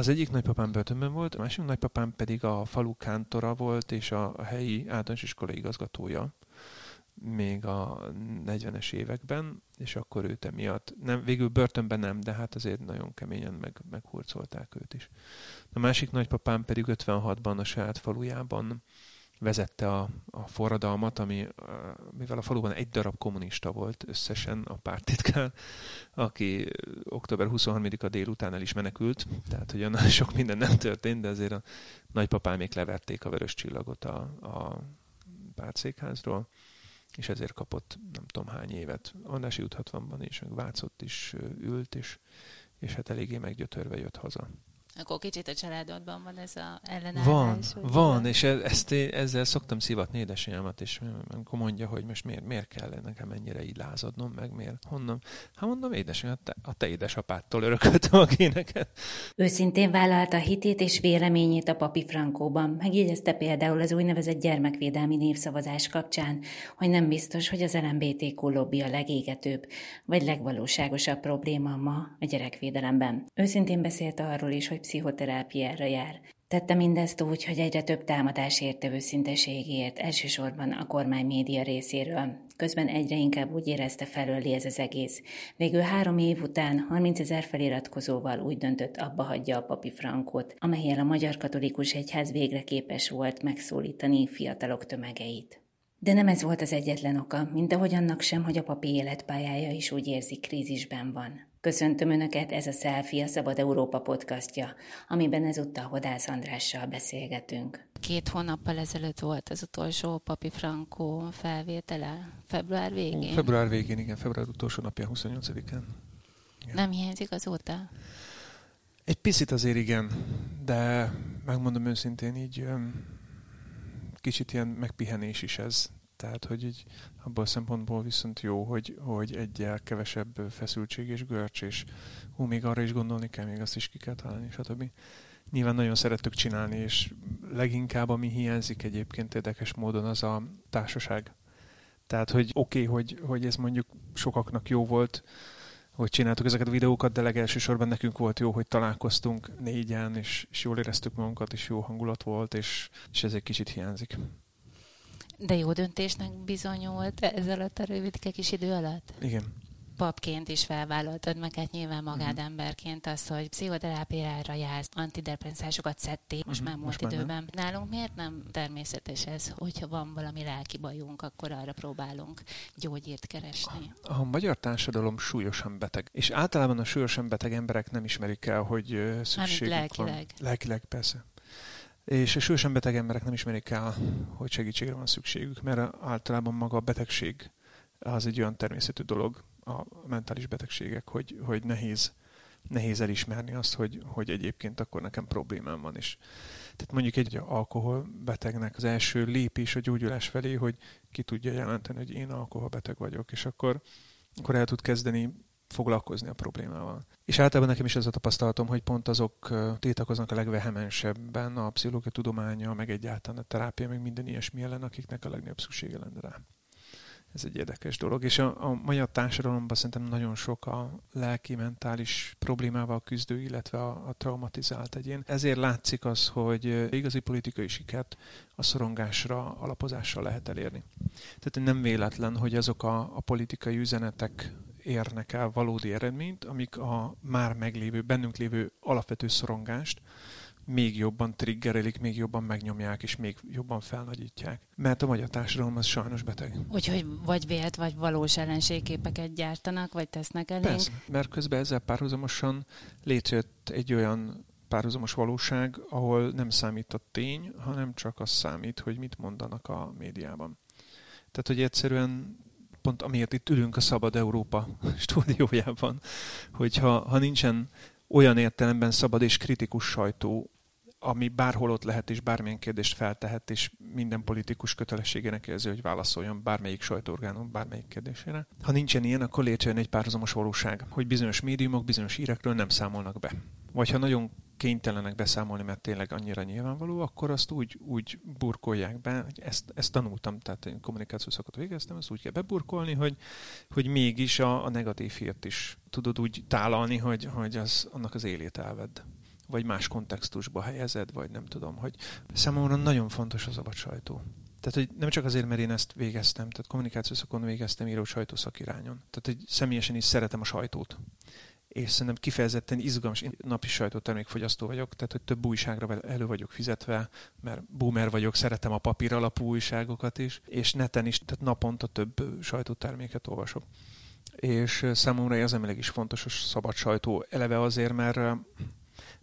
Az egyik nagypapám börtönben volt, a másik nagypapám pedig a falu kántora volt, és a helyi általános iskola igazgatója még a 40-es években, és akkor őt emiatt, nem, végül börtönben nem, de hát azért nagyon keményen meghurcolták őt is. A másik nagypapám pedig 56-ban a saját falujában vezette a forradalmat, ami, mivel a faluban egy darab kommunista volt összesen, a párttitkár, aki október 23-a délután el is menekült, tehát hogy annál sok minden nem történt, de azért a nagypapámék leverték a vörös csillagot a pártszékházról, és ezért kapott nem tudom hány évet. Andrássy út 60-ban is, meg Vác ott is ült, és hát eléggé meggyötörve jött haza. Akkor kicsit a családodban van ez az ellenállás? Van, és ezzel szoktam szivatni édesanyámat, és amikor mondja, hogy most miért kell nekem ennyire így lázadnom, meg miért, mondom, édesanyám, a te édesapádtól örököltem a géneket. Őszintén vállalta hitét és véleményét a Papi Frankóban. Megjegyezte például az úgynevezett gyermekvédelmi népszavazás kapcsán, hogy nem biztos, hogy az LMBTQ lobby a legégetőbb, vagy legvalóságosabb probléma ma a gyerekvédelemben. Őszintén beszélt arról is, hogy pszichoterápiára jár. Tette mindezt úgy, hogy egyre több támadás érte őszinteségért, elsősorban a kormány média részéről. Közben egyre inkább úgy érezte, felőli ez az egész. Végül 3 év után 30 000 feliratkozóval úgy döntött, abba hagyja a Papi Frankót, amellyel a Magyar Katolikus Egyház végre képes volt megszólítani fiatalok tömegeit. De nem ez volt az egyetlen oka, mint ahogy annak sem, hogy a papi életpályája is úgy érzi, krízisben van. Köszöntöm Önöket, ez a Selfie, a Szabad Európa podcastja, amiben ezúttal Hodász Andrással beszélgetünk. 2 hónappal ezelőtt volt az utolsó Papi Frankó felvétele, február végén. Február végén, igen, február utolsó napja, 28-án. Igen. Nem hiányzik azóta? Egy picit azért igen, de megmondom őszintén, így kicsit ilyen megpihenés is ez. Tehát, hogy így abból a szempontból viszont jó, hogy egyel kevesebb feszültség és görcs, és még arra is gondolni kell, még azt is ki kell találni, stb. Nyilván nagyon szerettük csinálni, és leginkább ami hiányzik egyébként érdekes módon, az a társaság. Tehát, hogy hogy ez mondjuk sokaknak jó volt, hogy csináltuk ezeket a videókat, de legelsősorban nekünk volt jó, hogy találkoztunk 4-en, és jól éreztük magunkat, és jó hangulat volt, és ez egy kicsit hiányzik. De jó döntésnek bizonyult ez alatt a rövidke kis idő alatt? Igen. Papként is felvállaltad meg, hát nyilván magádemberként az, hogy pszichoterápiára jársz, antidepresszásokat szedtél, most már múlt időben. Nem. Nálunk miért nem természetes ez, hogyha van valami lelki bajunk, akkor arra próbálunk gyógyírt keresni? A magyar társadalom súlyosan beteg, és általában a súlyosan beteg emberek nem ismerik el, hogy szükségük lelkileg. Van. Lelkileg, persze. És a súlyosan beteg emberek nem ismerik el, hogy segítségre van szükségük, mert általában maga a betegség az egy olyan természetű dolog, a mentális betegségek, hogy nehéz elismerni azt, hogy egyébként akkor nekem problémám van is. Tehát mondjuk egy alkoholbetegnek az első lépés a gyógyulás felé, hogy ki tudja jelenteni, hogy én alkoholbeteg vagyok, és akkor el tud kezdeni foglalkozni a problémával. És általában nekem is az a tapasztalatom, hogy pont azok tiltakoznak a legvehemensebben a pszichológia tudománya, meg egyáltalán a terápia, meg minden ilyesmi ellen, akiknek a legnagyobb szüksége lenne rá. Ez egy érdekes dolog. És a magyar társadalomban szerintem nagyon sok a lelki-mentális problémával küzdő, illetve a traumatizált egyén. Ezért látszik az, hogy igazi politikai sikert a szorongásra, alapozással lehet elérni. Tehát nem véletlen, hogy azok a politikai üzenetek érnek el valódi eredményt, amik a már meglévő, bennünk lévő alapvető szorongást még jobban triggerelik, még jobban megnyomják, és még jobban felnagyítják. Mert a magyar társadalom az sajnos beteg. Úgyhogy vagy vélt, vagy valós ellenségképeket gyártanak, vagy tesznek elénk? Persze, mert közben ezzel párhuzamosan létrejött egy olyan párhuzamos valóság, ahol nem számít a tény, hanem csak az számít, hogy mit mondanak a médiában. Tehát, hogy egyszerűen pont amiért itt ülünk a Szabad Európa stúdiójában, hogyha nincsen olyan értelemben szabad és kritikus sajtó, ami bárhol ott lehet, és bármilyen kérdést feltehet, és minden politikus kötelességének érzi, hogy válaszoljon bármelyik sajtóorgánum, bármelyik kérdésére. Ha nincsen ilyen, akkor létrejön egy párhuzamos valóság, hogy bizonyos médiumok bizonyos hírekről nem számolnak be. Vagy ha nagyon kénytelenek beszámolni, mert tényleg annyira nyilvánvaló, akkor azt úgy burkolják be, hogy ezt tanultam, tehát én kommunikációs szakot végeztem, ezt úgy kell beburkolni, hogy mégis a negatív hírt is tudod úgy tálalni, hogy az, annak az élét elvedd. vagy más kontextusba helyezed, vagy nem tudom, hogy számomra nagyon fontos a szabad sajtó. Tehát, hogy nem csak azért, mert én ezt végeztem, tehát kommunikációszakon végeztem író sajtószakirányon. Tehát, hogy személyesen is szeretem a sajtót. És szerintem kifejezetten izgalmas, én napi sajtótermékfogyasztó vagyok, tehát, hogy több újságra elő vagyok fizetve, mert boomer vagyok, szeretem a papír alapú újságokat is, és neten is, tehát naponta több sajtóterméket olvasok. És számomra érdemileg is fontos a szabad sajtó. Eleve azért,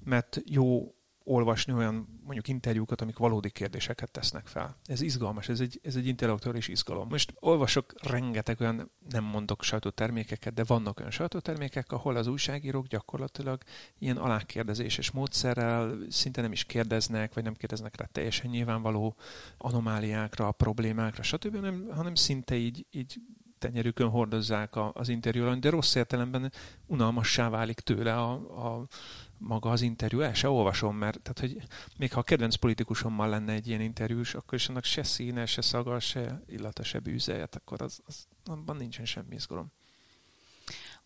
mert jó olvasni olyan mondjuk interjúkat, amik valódi kérdéseket tesznek fel. Ez izgalmas, ez egy intellektuális izgalom. Most olvasok rengeteg olyan, nem mondok sajtótermékeket, de vannak olyan sajtótermékek, ahol az újságírók gyakorlatilag ilyen alákérdezéses módszerrel szinte nem is kérdeznek, vagy nem kérdeznek rá teljesen nyilvánvaló anomáliákra, problémákra, stb., hanem szinte így tenyerükön hordozzák az interjúra, de rossz értelemben unalmassá válik tőle a maga az interjú, el se olvasom, mert tehát, hogy még ha a kedvenc politikusommal lenne egy ilyen interjús, akkor is annak se színe, se szaga, se illata, se bűzeje, akkor abban nincsen semmi izgalom.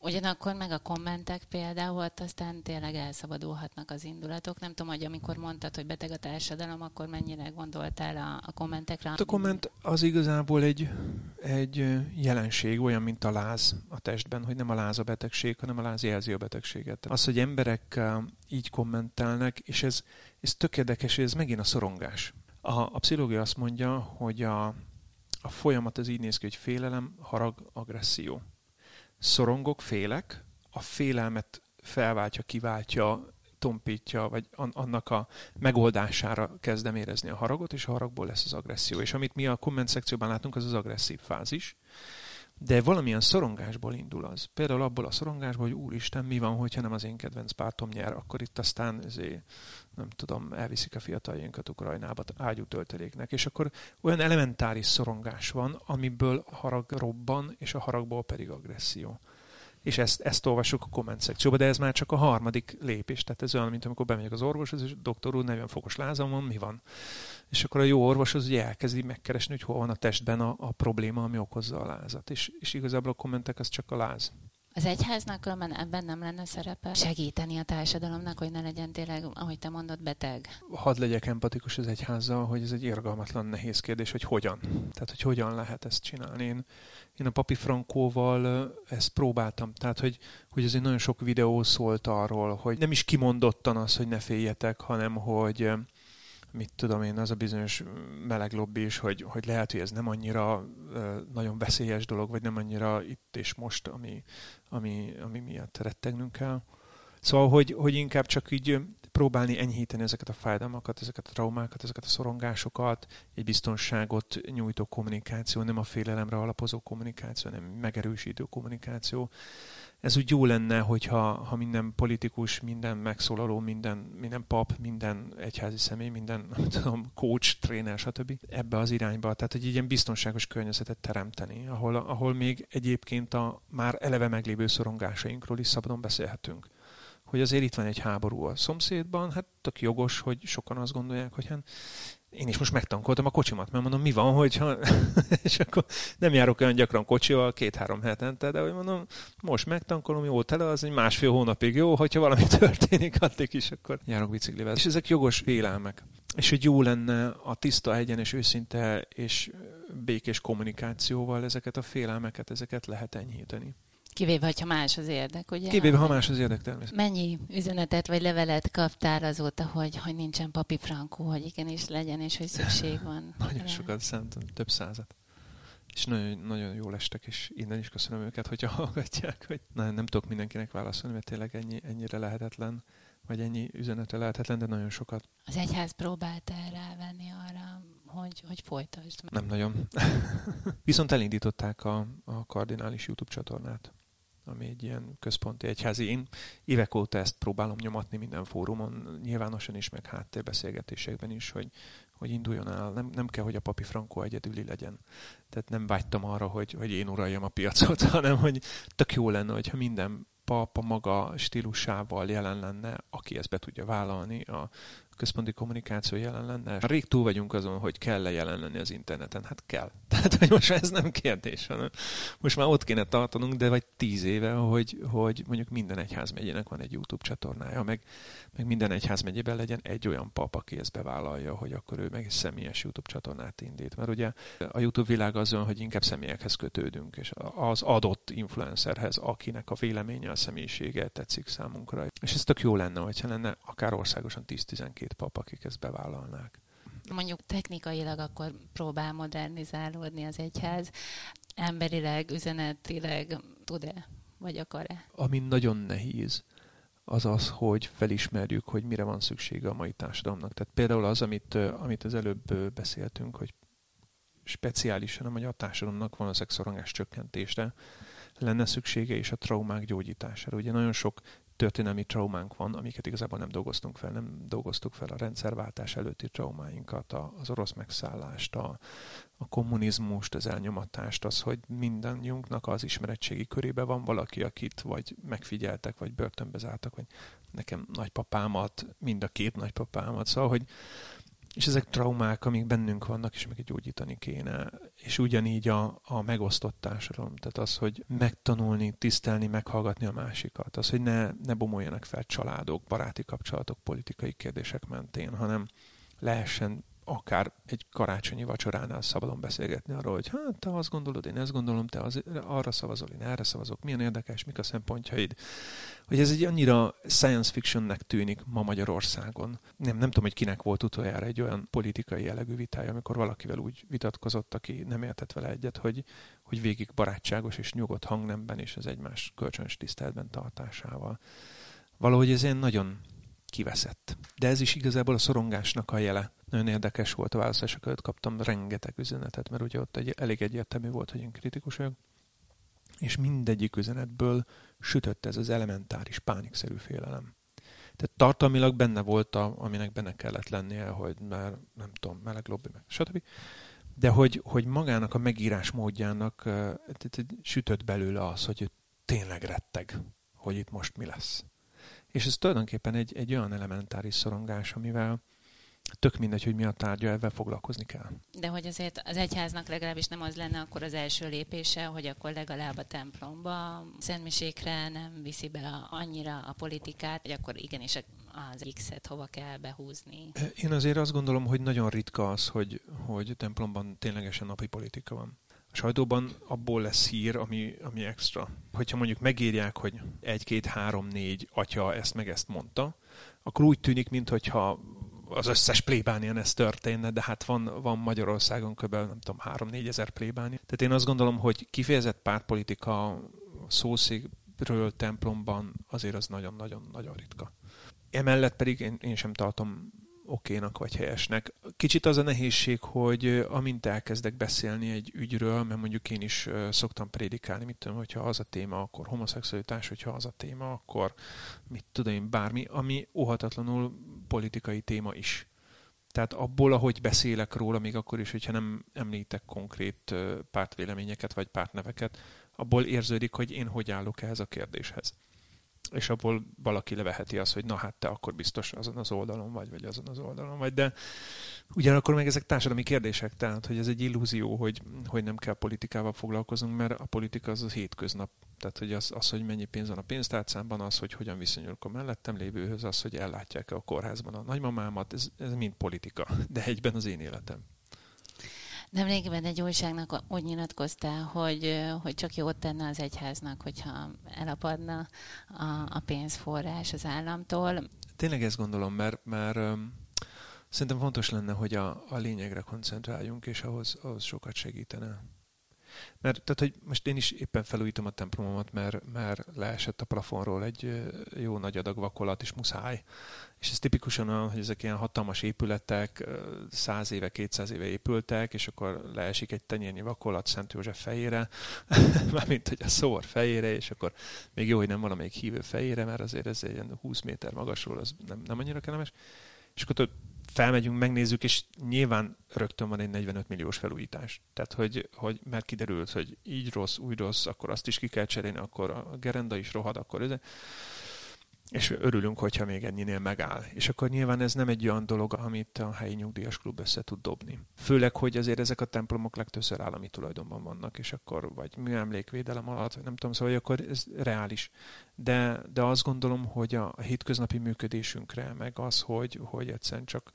Ugyanakkor meg a kommentek például, aztán tényleg elszabadulhatnak az indulatok. Nem tudom, hogy amikor mondtad, hogy beteg a társadalom, akkor mennyire gondoltál a kommentekre? A komment az igazából egy jelenség, olyan, mint a láz a testben, hogy nem a láz a betegség, hanem a láz jelzi a betegséget. Az, hogy emberek így kommentelnek, és ez tök érdekes, és ez megint a szorongás. A pszichológia azt mondja, hogy a folyamat az így néz ki, hogy félelem, harag, agresszió. Szorongok, félek, a félelmet felváltja, kiváltja, tompítja, vagy annak a megoldására kezdem érezni a haragot, és a haragból lesz az agresszió. És amit mi a komment szekcióban látunk, az az agresszív fázis, de valamilyen szorongásból indul az. Például abból a szorongásból, hogy úristen, mi van, hogyha nem az én kedvenc pártom nyer, akkor itt aztán nem tudom, elviszik a fiataljainkat Ukrajnába ágyútölteléknek. És akkor olyan elementáris szorongás van, amiből harag robban, és a haragból pedig agresszió. És ezt olvassuk a komment szekcióba, de ez már csak a harmadik lépés. Tehát ez olyan, mint amikor bemegyek az orvoshoz, és doktor úr, 40 fokos lázam van, mi van? És akkor a jó orvos az ugye elkezdi megkeresni, hogy hol van a testben a probléma, ami okozza a lázat. És igazából a kommentek az csak a láz. Az egyháznak különben ebben nem lenne szerepe segíteni a társadalomnak, hogy ne legyen tényleg, ahogy te mondod, beteg? Hadd legyek empatikus az egyházzal, hogy ez egy irgalmatlan nehéz kérdés, hogy hogyan. Tehát, hogy hogyan lehet ezt csinálni. Én a Papi Frankóval ezt próbáltam. Tehát, hogy azért nagyon sok videó szólt arról, hogy nem is kimondottan az, hogy ne féljetek, hanem hogy... mit tudom én, az a bizonyos meleg lobby is, hogy lehet, hogy ez nem annyira nagyon veszélyes dolog, vagy nem annyira itt és most, ami miatt rettegnünk kell. Szóval, hogy inkább csak így próbálni enyhíteni ezeket a fájdalmakat, ezeket a traumákat, ezeket a szorongásokat, egy biztonságot nyújtó kommunikáció, nem a félelemre alapozó kommunikáció, hanem megerősítő kommunikáció. Ez úgy jó lenne, hogyha minden politikus, minden megszólaló, minden pap, minden egyházi személy, minden coach, tréner, stb. Ebbe az irányba. Tehát, hogy ilyen biztonságos környezetet teremteni, ahol még egyébként a már eleve meglévő szorongásainkról is szabadon beszélhetünk. Hogy azért itt van egy háború a szomszédban, hát tök jogos, hogy sokan azt gondolják, hogy én is most megtankoltam a kocsimat, mert mondom, mi van, hogyha... és akkor nem járok olyan gyakran kocsival, 2-3 hetente, de hogy mondom, most megtankolom, jó tele, az egy másfél hónapig jó, hogyha valami történik, addig is akkor járok biciklivel. És ezek jogos félelmek. És hogy jó lenne a tiszta, egyenes, őszinte és békés kommunikációval ezeket a félelmeket, ezeket lehet enyhíteni. Kivéve, hogyha más az érdek, ugye? Kivéve, ha más az érdek, természetesen. Mennyi üzenetet vagy levelet kaptál azóta, hogy nincsen Papi Frankó, hogy igenis legyen, és hogy szükség van? Nagyon sokat számítom, több százat. És nagyon, nagyon jól estek, és innen is köszönöm őket, hogyha hallgatják. Hogy... nem tudok mindenkinek válaszolni, mert tényleg ennyire lehetetlen, vagy ennyi üzenete lehetetlen, de nagyon sokat. Az egyház próbált rávenni arra, hogy folytasd? Nem nagyon. Viszont elindították a kardinális YouTube csatornát, ami egy ilyen központi egyházi. Én évek óta ezt próbálom nyomatni minden fórumon, nyilvánosan is, meg háttérbeszélgetésekben is, hogy induljon el. Nem kell, hogy a Papi Frankó egyedüli legyen. Tehát nem vágytam arra, hogy én uraljam a piacot, hanem hogy tök jó lenne, hogyha minden pap a maga stílusával jelen lenne, aki ezt be tudja vállalni, központi kommunikáció jelen lenne? Rég túl vagyunk azon, hogy kell-e jelen lenni az interneten. Hát kell. Tehát, hogy most ez nem kérdés, hanem most már ott kéne tartanunk, de vagy 10 éve, hogy mondjuk minden egyházmegyének van egy YouTube csatornája, meg minden egyházmegyében legyen egy olyan pap, aki ezt bevállalja, hogy akkor ő meg egy személyes YouTube csatornát indít. Mert ugye a YouTube világ az olyan, hogy inkább személyekhez kötődünk, és az adott influencerhez, akinek a véleménye, a személyisége tetszik számunkra. És ez tök jó lenne, hogyha lenne akár országosan 10-12 pap, akik ezt bevállalnák. Mondjuk technikailag akkor próbál modernizálódni az egyház, emberileg, üzenetileg tud-e, vagy akar-e? Ami nagyon nehéz, az az, hogy felismerjük, hogy mire van szüksége a mai társadalomnak. Tehát például az, amit az előbb beszéltünk, hogy speciálisan a magyar társadalomnak van a szexszorongás csökkentésre lenne szüksége, és a traumák gyógyítására. Ugye nagyon sok történelmi traumánk van, amiket igazából nem dolgoztuk fel a rendszerváltás előtti traumáinkat, az orosz megszállást, a kommunizmust, az elnyomatást, az, hogy mindannyiunknak az ismeretségi körébe van valaki, akit vagy megfigyeltek, vagy börtönbe zártak, vagy nekem nagypapámat, mind a 2 nagypapámat, szóval, hogy és ezek traumák, amik bennünk vannak, és meg gyógyítani kéne. És ugyanígy a megosztott társadalom, tehát az, hogy megtanulni, tisztelni, meghallgatni a másikat, az, hogy ne bomoljanak fel családok, baráti kapcsolatok, politikai kérdések mentén, hanem lehessen akár egy karácsonyi vacsoránál szabadon beszélgetni arról, hogy hát te azt gondolod, én ezt gondolom, arra szavazol, én erre szavazok, milyen érdekes, mik a szempontjaid. Hogy ez egy annyira science fictionnek tűnik ma Magyarországon. Nem tudom, hogy kinek volt utoljára egy olyan politikai jellegű vitája, amikor valakivel úgy vitatkozott, aki nem értett vele egyet, hogy végig barátságos és nyugodt hangnemben és az egymás kölcsönös tiszteletben tartásával. Valahogy ez ilyen nagyon kiveszett. De ez is igazából a szorongásnak a jele. Nagyon érdekes volt a választások előtt, kaptam rengeteg üzenetet, mert ugye ott elég egyértelmű volt, hogy én kritikus vagyok, és mindegyik üzenetből sütött ez az elementáris, pánikszerű félelem. Tehát tartalmilag benne volt, aminek benne kellett lennie, hogy már nem tudom, meleg lobby, meg stb. De hogy magának a megírás módjának sütött belőle az, hogy tényleg retteg, hogy itt most mi lesz. És ez tulajdonképpen egy olyan elementáris szorongás, amivel tök mindegy, hogy mi a tárgya, ebben foglalkozni kell. De hogy azért az egyháznak legalábbis nem az lenne akkor az első lépése, hogy akkor legalább a templomba, szentmisékre nem viszi be annyira a politikát, hogy akkor igenis az X-et hova kell behúzni. Én azért azt gondolom, hogy nagyon ritka az, hogy templomban ténylegesen napi politika van. A sajtóban abból lesz hír, ami extra. Hogyha mondjuk megírják, hogy 1, 2, 3, 4 atya ezt meg ezt mondta, akkor úgy tűnik, mintha az összes plébánián ez történne, de hát van Magyarországon kb. Nem tudom, 3000-4000 plébánia. Tehát én azt gondolom, hogy kifejezett pártpolitika szószékről templomban azért az nagyon-nagyon-nagyon ritka. Emellett pedig én sem tartom okénak vagy helyesnek. Kicsit az a nehézség, hogy amint elkezdek beszélni egy ügyről, mert mondjuk én is szoktam prédikálni, mit tudom, hogyha az a téma, akkor homoszexualitás, hogyha az a téma, akkor mit tudom én, bármi, ami óhatatlanul politikai téma is. Tehát abból, ahogy beszélek róla, még akkor is, hogyha nem említek konkrét pártvéleményeket vagy pártneveket, abból érződik, hogy én hogy állok ehhez a kérdéshez. És abból valaki leveheti azt, hogy na hát te akkor biztos azon az oldalon vagy, de ugyanakkor meg ezek társadalmi kérdések, tehát hogy ez egy illúzió, hogy nem kell politikával foglalkoznunk, mert a politika az hétköznap, tehát hogy az, hogy mennyi pénz van a pénztárcámban, az, hogy hogyan viszonyulok a mellettem lévőhöz, az, hogy ellátják-e a kórházban a nagymamámat, ez mind politika, de egyben az én életem. Nemrégiben egy újságnak úgy nyilatkoztál, hogy csak jót tenne az egyháznak, hogyha elapadna a pénzforrás az államtól. Tényleg ezt gondolom, mert szerintem fontos lenne, hogy a lényegre koncentráljunk, és ahhoz sokat segítene. Mert tehát, hogy most én is éppen felújítom a templomomat, mert leesett a plafonról egy jó nagy adag vakolat, és muszáj. És ez tipikusan olyan, hogy ezek ilyen hatalmas épületek, 100 éve, 200 éve épültek, és akkor leesik egy tenyérnyi vakolat Szent József fejére, mármint hogy a szobor fejére, és akkor még jó, hogy nem valamelyik hívő fejére, mert azért ez ilyen 20 méter magasról, az nem annyira kellemes. És akkor felmegyünk, megnézzük, és nyilván rögtön van egy 45 milliós felújítás. Tehát, hogy már kiderült, hogy így rossz, úgy rossz, akkor azt is ki kell cserélni, akkor a gerenda is rohad, akkor ez. És örülünk, hogyha még ennyinél megáll. És akkor nyilván ez nem egy olyan dolog, amit a helyi nyugdíjas klub össze tud dobni. Főleg, hogy azért ezek a templomok legtöbbször állami tulajdonban vannak, és akkor vagy műemlékvédelem alatt, vagy nem tudom, szóval akkor ez reális. De azt gondolom, hogy a hétköznapi működésünkre, meg az, hogy egyszerűen csak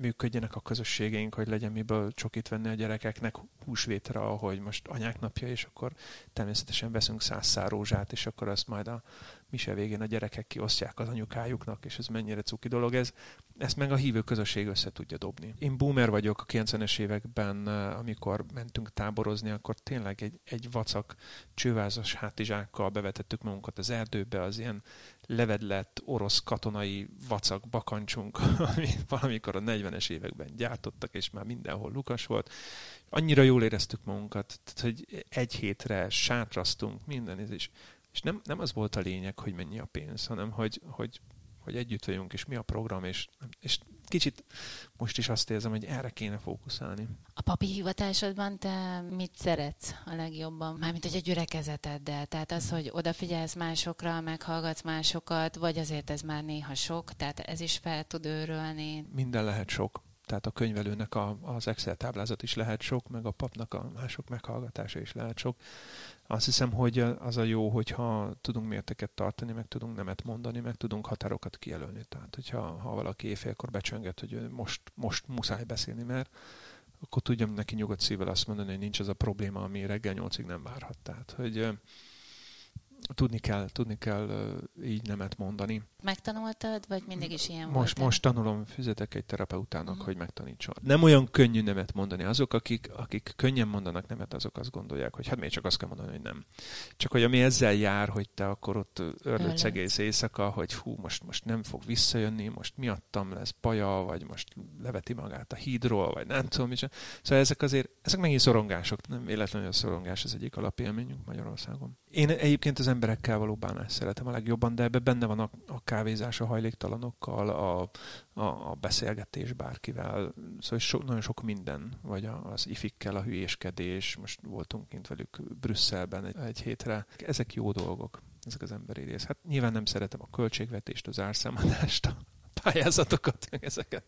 működjenek a közösségeink, hogy legyen miből csokit venni a gyerekeknek húsvétra, hogy most anyák napja, és akkor természetesen veszünk 100 szál rózsát, és akkor azt majd a mise végén a gyerekek kiosztják az anyukájuknak, és ez mennyire cuki dolog ez. Ezt meg a hívő közösség össze tudja dobni. Én boomer vagyok, a 90-es években, amikor mentünk táborozni, akkor tényleg egy vacak csővázas hátizsákkal bevetettük magunkat az erdőbe, az ilyen levedlett orosz katonai vacak bakancsunk, ami valamikor a 40-es években gyártottak, és már mindenhol lukas volt. Annyira jól éreztük magunkat, hogy egy hétre sátraztunk, minden is. És nem az volt a lényeg, hogy mennyi a pénz, hanem hogy együtt vagyunk, és mi a program, és kicsit most is azt érzem, hogy erre kéne fókuszálni. A papi hivatásodban te mit szeretsz a legjobban? Mármint, hogy a gyülekezeteddel. Tehát az, hogy odafigyelsz másokra, meghallgatsz másokat, vagy azért ez már néha sok, tehát ez is fel tud őrölni. Minden lehet sok. Tehát a könyvelőnek az Excel táblázat is lehet sok, meg a papnak a mások meghallgatása is lehet sok. Azt hiszem, hogy az a jó, hogyha tudunk mérteket tartani, meg tudunk nemet mondani, meg tudunk határokat kijelölni. Tehát, hogyha valaki éjfélkor becsönget, hogy most muszáj beszélni, mert akkor tudjam neki nyugodt szívvel azt mondani, hogy nincs az a probléma, ami reggel 8-ig nem várhat. Tehát, hogy tudni kell így nemet mondani. Megtanultad, vagy mindig is ilyen volt? Most tanulom, fizetek egy terapeutának, hogy megtanítson. Nem olyan könnyű nemet mondani. Azok, akik könnyen mondanak nemet, azok azt gondolják, hogy hát még csak azt kell mondani, hogy nem. Csak hogy ami ezzel jár, hogy te akkor ott örlődsz egész éjszaka, hogy hú, most nem fog visszajönni, most miattam lesz baja, vagy most leveti magát a hídról, vagy nem tudom mit sem. Szóval ezek megint szorongások. Nem véletlenül a szorongás az egyik alapélményünk Magyarországon. Én egyébként az emberekkel való bánást szeretem a legjobban, de ebben benne van a kávézás a hajléktalanokkal, a beszélgetés bárkivel, szóval nagyon sok minden, vagy az ifikkel a hülyéskedés, most voltunk kint velük Brüsszelben egy hétre. Ezek jó dolgok, ezek az emberi rész. Hát nyilván nem szeretem a költségvetést, az árszámadást, a pályázatokat, ezeket.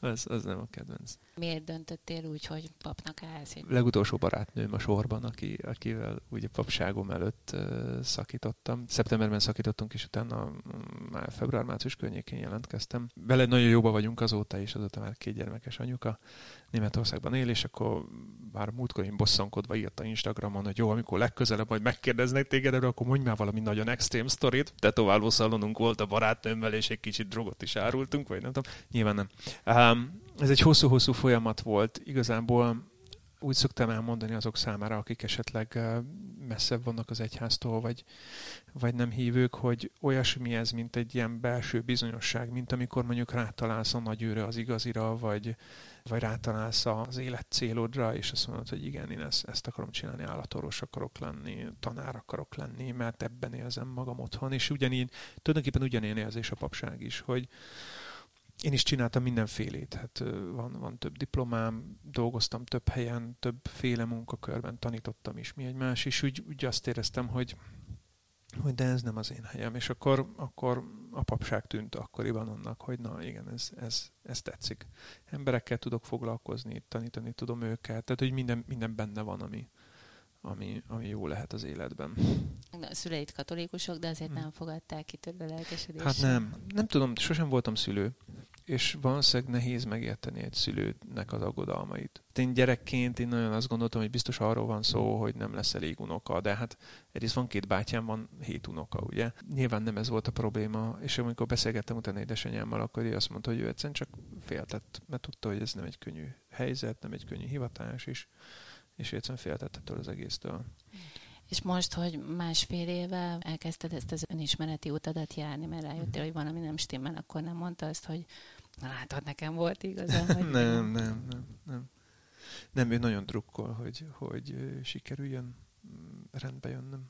Az nem a kedvenc. Miért döntöttél úgy, hogy papnak állsz? Legutolsó barátnőm a sorban, akivel ugye papságom előtt szakítottam. Szeptemberben szakítottunk, és utána már február-március környékén jelentkeztem. Vele nagyon jóba vagyunk azóta is, azóta már 2 gyermekes anyuka Németországban él, és akkor bár múltkor én bosszankodva írta Instagramon, hogy jó, amikor legközelebb majd megkérdeznek téged, akkor mondj már valami nagyon extrém sztorit. Tetováló szalonunk volt a barátnőmmel, és egy kicsit drogot is árultunk, vagy nem tudom. Nyilván nem. Ez egy hosszú-hosszú folyamat volt. Igazából úgy szoktam elmondani azok számára, akik esetleg messzebb vannak az egyháztól, vagy nem hívők, hogy olyasmi ez, mint egy ilyen belső bizonyosság, mint amikor mondjuk rátalálsz a nagyőre, az igazira, vagy rátalálsz az élet célodra, és azt mondod, hogy igen, én ezt akarom csinálni, állatorvos akarok lenni, tanár akarok lenni, mert ebben érzem magam otthon, és ugyanígy, tulajdonképpen ugyanilyen érzés a papság is, hogy én is csináltam mindenfélét, hát van több diplomám, dolgoztam több helyen, többféle munkakörben, tanítottam is mi egymás, és úgy azt éreztem, hogy de ez nem az én helyem, és akkor a papság tűnt akkoriban annak, hogy na igen, ez tetszik. Emberekkel tudok foglalkozni, tanítani tudom őket, tehát hogy minden benne van, ami jó lehet az életben. A szüleid katolikusok, de azért nem fogadták ki tőle a lelkesedéssel. Hát nem tudom, sosem voltam szülő, és valószínűleg nehéz megérteni egy szülőnek az aggodalmait. Én gyerekként nagyon azt gondoltam, hogy biztos arról van szó, hogy nem lesz elég unoka, de hát egyrészt van 2 bátyám, van 7 unoka, ugye? Nyilván nem ez volt a probléma, és amikor beszélgettem utána édesanyámmal, akkor ő azt mondta, hogy ő egyszerűen csak féltett, mert tudta, hogy ez nem egy könnyű helyzet, nem egy könnyű hivatás is, és egyszerűen féltett ettől az egésztől. És most, hogy 1,5 éve elkezdted ezt az önismereti utadat járni, mert rájöttél, hogy valami nem stimmel, akkor nem mondta azt, hogy na látod, nekem volt igazán. Nem, ő nagyon drukkol, hogy sikerüljön rendbe jönnöm.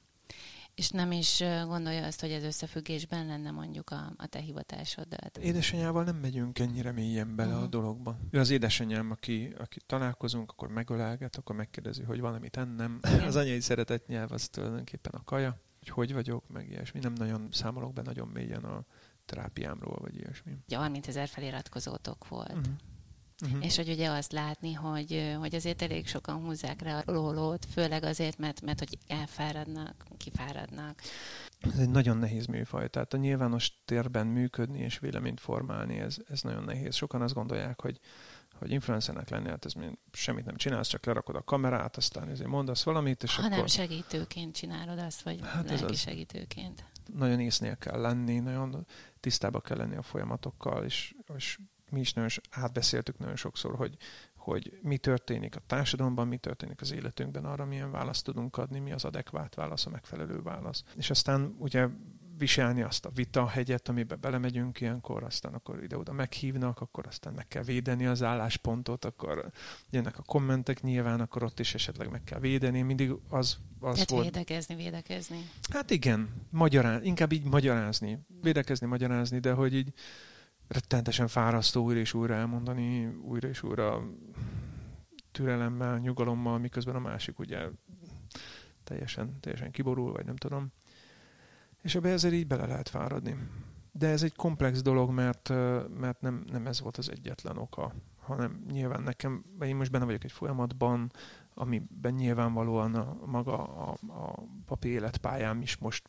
És nem is gondolja azt, hogy ez összefüggésben lenne mondjuk a te hivatásoddal? Édesanyával nem megyünk ennyire mélyen bele a dologba. Ő az édesanyám, aki találkozunk, akkor megölelget, akkor megkérdezi, hogy valamit ennem. Az anyai szeretett nyelv az tulajdonképpen a kaja. hogy vagyok, meg ilyesmi. Nem nagyon számolok be nagyon mélyen a terápiámról, vagy ilyesmi. Ugye 30,000 feliratkozótok volt. Uh-huh. Uh-huh. És hogy ugye azt látni, hogy azért elég sokan húzzák rá a lólót, főleg azért, mert hogy elfáradnak, kifáradnak. Ez egy nagyon nehéz műfaj. Tehát a nyilvános térben működni és véleményt formálni, ez nagyon nehéz. Sokan azt gondolják, hogy influencernek lenni, hát ez semmit nem csinálsz, csak lerakod a kamerát, aztán ezért mondasz valamit, és akkor... Ha nem segítőként csinálod azt, vagy hát lelki segítőként. Nagyon észnél kell lenni, nagyon tisztában kell lenni a folyamatokkal, és mi is nagyon átbeszéltük nagyon sokszor, hogy mi történik a társadalomban, mi történik az életünkben, arra milyen választ tudunk adni, mi az adekvát válasz, a megfelelő válasz. És aztán ugye viselni azt a vitahegyet, amiben belemegyünk ilyenkor, aztán akkor ide-oda meghívnak, akkor aztán meg kell védeni az álláspontot, akkor jönnek a kommentek nyilván, akkor ott is esetleg meg kell védeni, mindig az volt. Védekezni. Hát igen, inkább így magyarázni. Védekezni, magyarázni, de hogy így rettentesen fárasztó újra és újra elmondani, újra és újra türelemmel, nyugalommal, miközben a másik ugye teljesen kiborul, vagy nem tudom. És ebbe ezért így bele lehet fáradni. De ez egy komplex dolog, mert nem ez volt az egyetlen oka, hanem nyilván nekem, én most benne vagyok egy folyamatban, amiben nyilvánvalóan a papi életpályám is most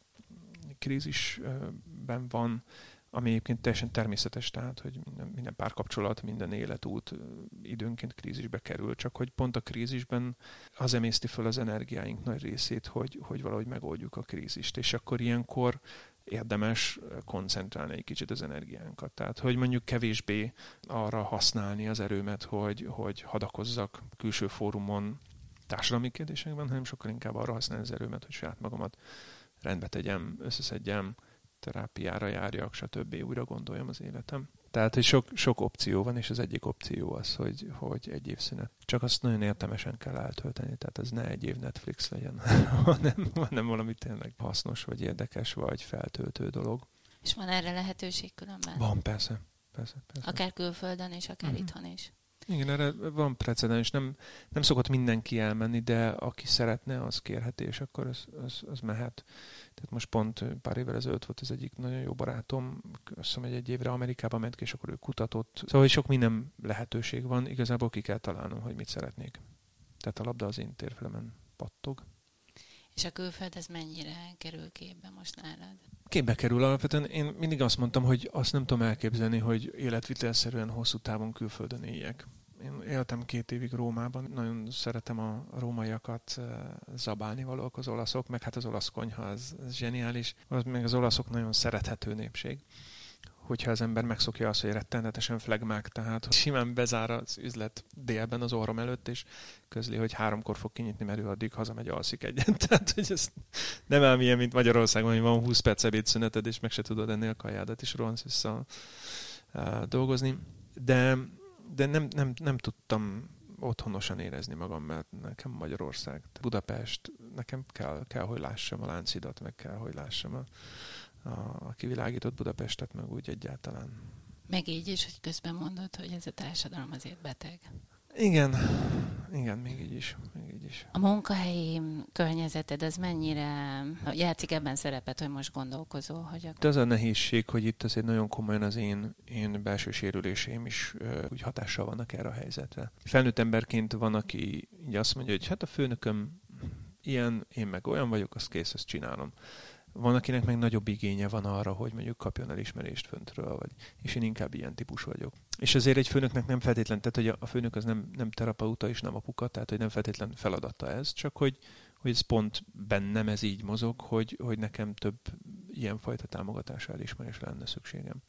krízisben van, ami egyébként teljesen természetes, tehát, hogy minden párkapcsolat, minden életút időnként krízisbe kerül, csak hogy pont a krízisben az emészti föl az energiáink nagy részét, hogy valahogy megoldjuk a krízist, és akkor ilyenkor érdemes koncentrálni egy kicsit az energiánkat. Tehát, hogy mondjuk kevésbé arra használni az erőmet, hogy hadakozzak külső fórumon társadalmi kérdésekben, hanem sokkal inkább arra használni az erőmet, hogy saját magamat rendbe tegyem, összeszedjem, terápiára járjak, stb. Újra gondoljam az életem. Tehát, hogy sok opció van, és az egyik opció az, hogy egy év szünet. Csak azt nagyon értelmesen kell eltölteni, tehát ez ne egy év Netflix legyen, hanem valami tényleg hasznos, vagy érdekes, vagy feltöltő dolog. És van erre lehetőség különben? Van, persze. Akár külföldön és akár itthon is. Igen, erre van precedens. Nem szokott mindenki elmenni, de aki szeretne, az kérheti, és akkor az mehet. Tehát most pont pár évvel ezelőtt volt az egyik nagyon jó barátom, azt hiszem, hogy egy évre Amerikába ment ki, és akkor ő kutatott. Szóval sok minden lehetőség van, igazából ki kell találnom, hogy mit szeretnék. Tehát a labda az én térfelemen pattog. És a külföld ez mennyire kerül képbe most nálad? Képbe kerül alapvetően. Én mindig azt mondtam, hogy azt nem tudom elképzelni, hogy életvitelszerűen hosszú távon külföldön éljek. Én éltem 2 évig Rómában, nagyon szeretem a rómaiakat, zabálni valók az olaszok, meg hát az olasz konyha, az zseniális, meg az olaszok nagyon szerethető népség. Hogyha az ember megszokja azt, hogy rettenetesen flegmák, tehát simán bezár az üzlet délben az orrom előtt, és közli, hogy 3-kor fog kinyitni, mert ő addig hazamegy, alszik egyet. Tehát, hogy ez nem ám ilyen, mint Magyarországon, hogy van 20 perc ebédszüneted, és meg se tudod enni a kajádat, és rohansz vissza dolgozni. De nem tudtam otthonosan érezni magam, mert nekem Magyarország, Budapest, nekem kell hogy lássam a Láncidat, meg kell, hogy lássam a kivilágított Budapestet, meg úgy egyáltalán. Meg így is, hogy közben mondod, hogy ez a társadalom azért beteg. Igen, még így is. A munkahelyi környezeted az mennyire játszik ebben szerepet, hogy most gondolkozol? De az a nehézség, hogy itt azért nagyon komolyan az én belső sérüléseim is úgy hatással vannak erre a helyzetre. Felnőtt emberként van, aki így azt mondja, hogy hát a főnököm ilyen, én meg olyan vagyok, az kész, ezt csinálom. Van, akinek meg nagyobb igénye van arra, hogy mondjuk kapjon elismerést föntről, és én inkább ilyen típus vagyok. És azért egy főnöknek nem feltétlen, tehát hogy a főnök az nem terapeuta és nem apuka, tehát hogy nem feltétlen feladata ez, csak hogy ez pont bennem ez így mozog, hogy nekem több ilyenfajta támogatásra, elismerésre lenne szükségem.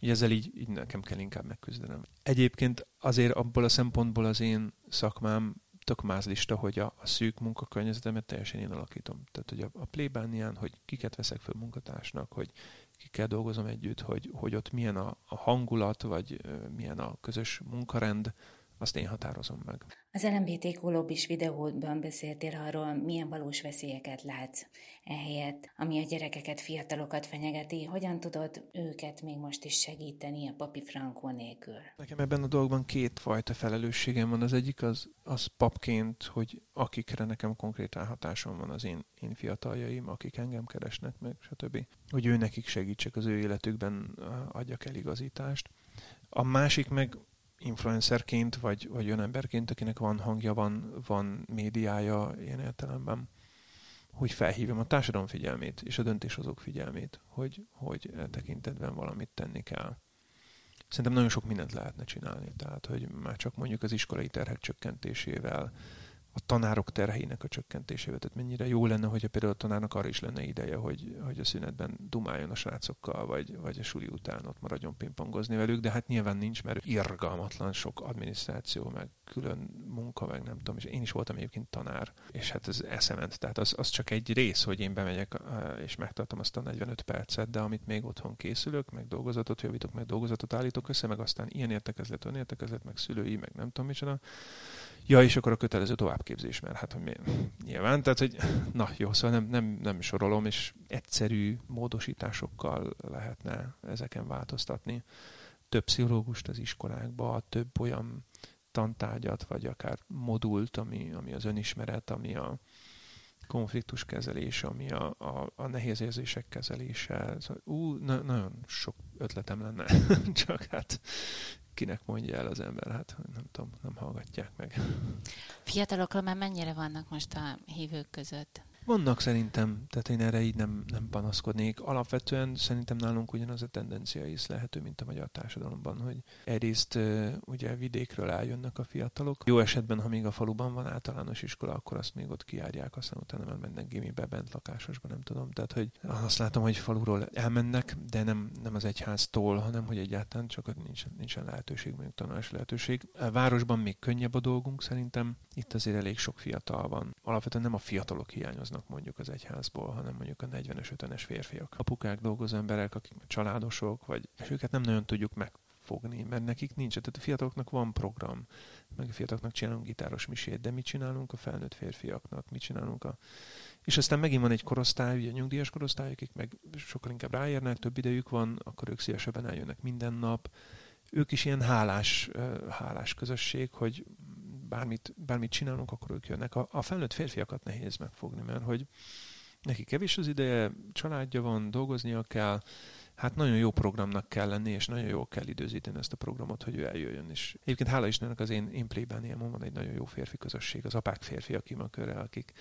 Így ezzel így nekem kell inkább megküzdenem. Egyébként azért abból a szempontból az én szakmám tök mázlista, hogy a szűk munkakörnyezetemet teljesen én alakítom. Tehát, hogy a plébánián, hogy kiket veszek föl munkatársnak, hogy kikkel dolgozom együtt, hogy ott milyen a hangulat, vagy milyen a közös munkarend, azt én határozom meg. Az LMBTQ lobbis videóban beszéltél arról, milyen valós veszélyeket látsz ehelyett, ami a gyerekeket, fiatalokat fenyegeti. Hogyan tudod őket még most is segíteni a Papi Frankó nélkül? Nekem ebben a dologban kétfajta felelősségem van. Az egyik az papként, hogy akikre nekem konkrétan hatásom van, az én fiataljaim, akik engem keresnek meg, stb. Hogy ő nekik segítsek, az ő életükben adjak eligazítást. A másik meg influencerként, vagy önemberként, akinek van hangja, van médiája ilyen értelemben, hogy felhívjam a társadalom figyelmét és a döntéshozók figyelmét, hogy tekintetben valamit tenni kell. Szerintem nagyon sok mindent lehetne csinálni, tehát hogy már csak mondjuk az iskolai terhek csökkentésével, a tanárok terheinek a csökkentésével, tehát mennyire jó lenne, hogyha például a tanárnak arra is lenne ideje, hogy a szünetben dumáljon a srácokkal, vagy a suli után ott maradjon pingpongozni velük, de hát nyilván nincs, mert irgalmatlan sok adminisztráció, meg külön munka, meg nem tudom, és én is voltam egyébként tanár, és hát ez eszement, tehát az csak egy rész, hogy én bemegyek, és megtartom azt a 45 percet, de amit még otthon készülök, meg dolgozatot javítok, meg dolgozatot állítok össze, meg aztán ilyen értekezlet, olyan értekezlet, meg szülői, meg nem tudom micsoda. Ja, és akkor a kötelező továbbképzés, mert hát hogy nyilván, tehát hogy na jó, szóval nem sorolom, és egyszerű módosításokkal lehetne ezeken változtatni. Több pszichológust az iskolákba, több olyan tantárgyat, vagy akár modult, ami az önismeret, ami a konfliktus kezelés, ami a nehéz érzések kezelése. Szóval, nagyon sok ötletem lenne, csak hát... Kinek mondja el az ember, hát nem tudom, nem hallgatják meg. Fiatalokról már mennyire vannak most a hívők között? Vannak szerintem, tehát én erre így nem panaszkodnék. Alapvetően szerintem nálunk ugyanaz a tendencia is lehető, mint a magyar társadalomban, hogy egyrészt ugye vidékről eljönnek a fiatalok. Jó esetben, ha még a faluban van általános iskola, akkor azt még ott kijárják, aztán utána már mennek gimibe, bent lakásosba, nem tudom. Tehát, hogy azt látom, hogy faluról elmennek, de nem az egyháztól, hanem hogy egyáltalán csak ott nincsen lehetőség, mondjuk tanulási lehetőség. A városban még könnyebb a dolgunk szerintem. Itt azért elég sok fiatal van. Alapvetően nem a fiatalok hiányoznak, mondjuk az egyházból, hanem mondjuk a 40-es, 50-es férfiak. Apukák, dolgozó emberek, akik családosok, és őket nem nagyon tudjuk megfogni, mert nekik nincs. Tehát a fiataloknak van program, meg a fiataloknak csinálunk gitáros misét, de mit csinálunk a felnőtt férfiaknak, mit csinálunk a... És aztán megint van egy korosztály, ugye a nyugdíjas korosztály, akik meg sokkal inkább ráérnek, több idejük van, akkor ők szívesebben eljönnek minden nap. Ők is ilyen hálás közösség, hogy bármit csinálunk, akkor ők jönnek. A felnőtt férfiakat nehéz megfogni, mert hogy neki kevés az ideje, családja van, dolgoznia kell, hát nagyon jó programnak kell lenni, és nagyon jól kell időzíteni ezt a programot, hogy ő eljöjjön is. Egyébként hála Istennek az én plébániámon van egy nagyon jó férfi közösség, az apák férfiak imaköre, akik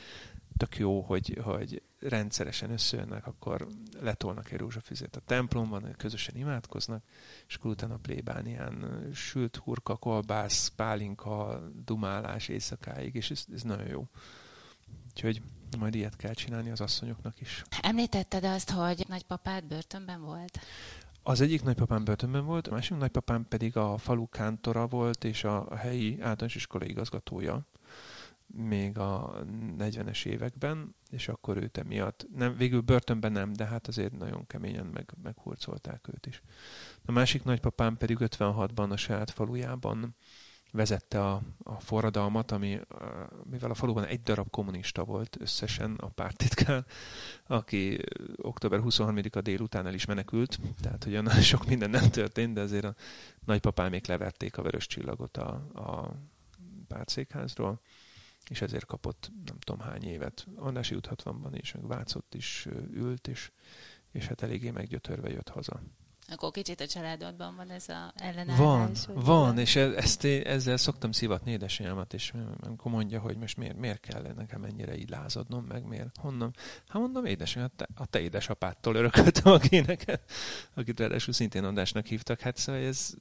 tök jó, hogy rendszeresen összejönnek, akkor letolnak egy rózsafüzet a templomban, közösen imádkoznak, és akkor utána a plébánián sült hurka, kolbász, pálinka, dumálás éjszakáig, és ez nagyon jó. Úgyhogy majd ilyet kell csinálni az asszonyoknak is. Említetted azt, hogy nagypapád börtönben volt? Az egyik nagypapám börtönben volt, a másik nagypapám pedig a falu kántora volt, és a helyi általános iskolai igazgatója még a 40-es években, és akkor őt emiatt, végül börtönben nem, de hát azért nagyon keményen meghurcolták őt is. A másik nagypapám pedig 56-ban a saját falujában vezette a forradalmat, mivel a faluban egy darab kommunista volt összesen, a párttitkár, aki október 23-a délután el is menekült, tehát hogy annál sok minden nem történt, de azért a nagypapámék leverték a vörös csillagot a pártszékházról, és ezért kapott nem tudom hány évet. Andrássy út 60-ban is, meg Vácot is ült, és hát eléggé meggyötörve jött haza. Akkor kicsit a családodban van ez az ellenállás? Van, és ezzel szoktam szivatni édesanyámat, és amikor mondja, hogy most miért kell nekem ennyire így lázadnom, meg miért, honnan? Hát mondom, édesanyám, a te édesapádtól örököltem a géneket, akit ráadásul szintén Andrásnak hívtak, hát szóval ez...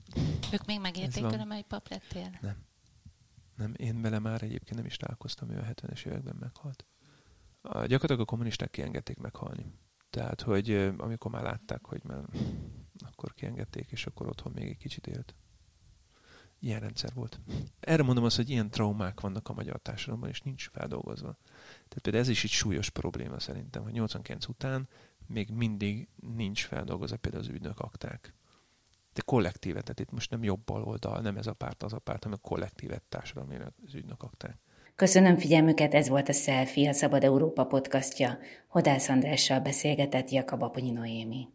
Ők még megérték körülbelül, hogy pap lettél? Nem, én vele már egyébként nem is találkoztam, ő a 70-es években meghalt. Gyakorlatilag a kommunisták kiengedték meghalni. Tehát, hogy amikor már látták, hogy már... akkor kiengedték, és akkor otthon még egy kicsit élt. Ilyen rendszer volt. Erre mondom azt, hogy ilyen traumák vannak a magyar társadalomban, és nincs feldolgozva. Tehát például ez is egy súlyos probléma szerintem, hogy 89 után még mindig nincs feldolgozva például az ügynök akták. de kollektívet, tehát itt most nem jobb baloldal, nem ez a párt, az a párt, hanem a kollektívet társadalomért az ügynök akták. Köszönöm figyelmüket, ez volt a Selfie, a Szabad Európa podcastja. Hodász Andrással beszélgetett Jakab Baboni Noémi.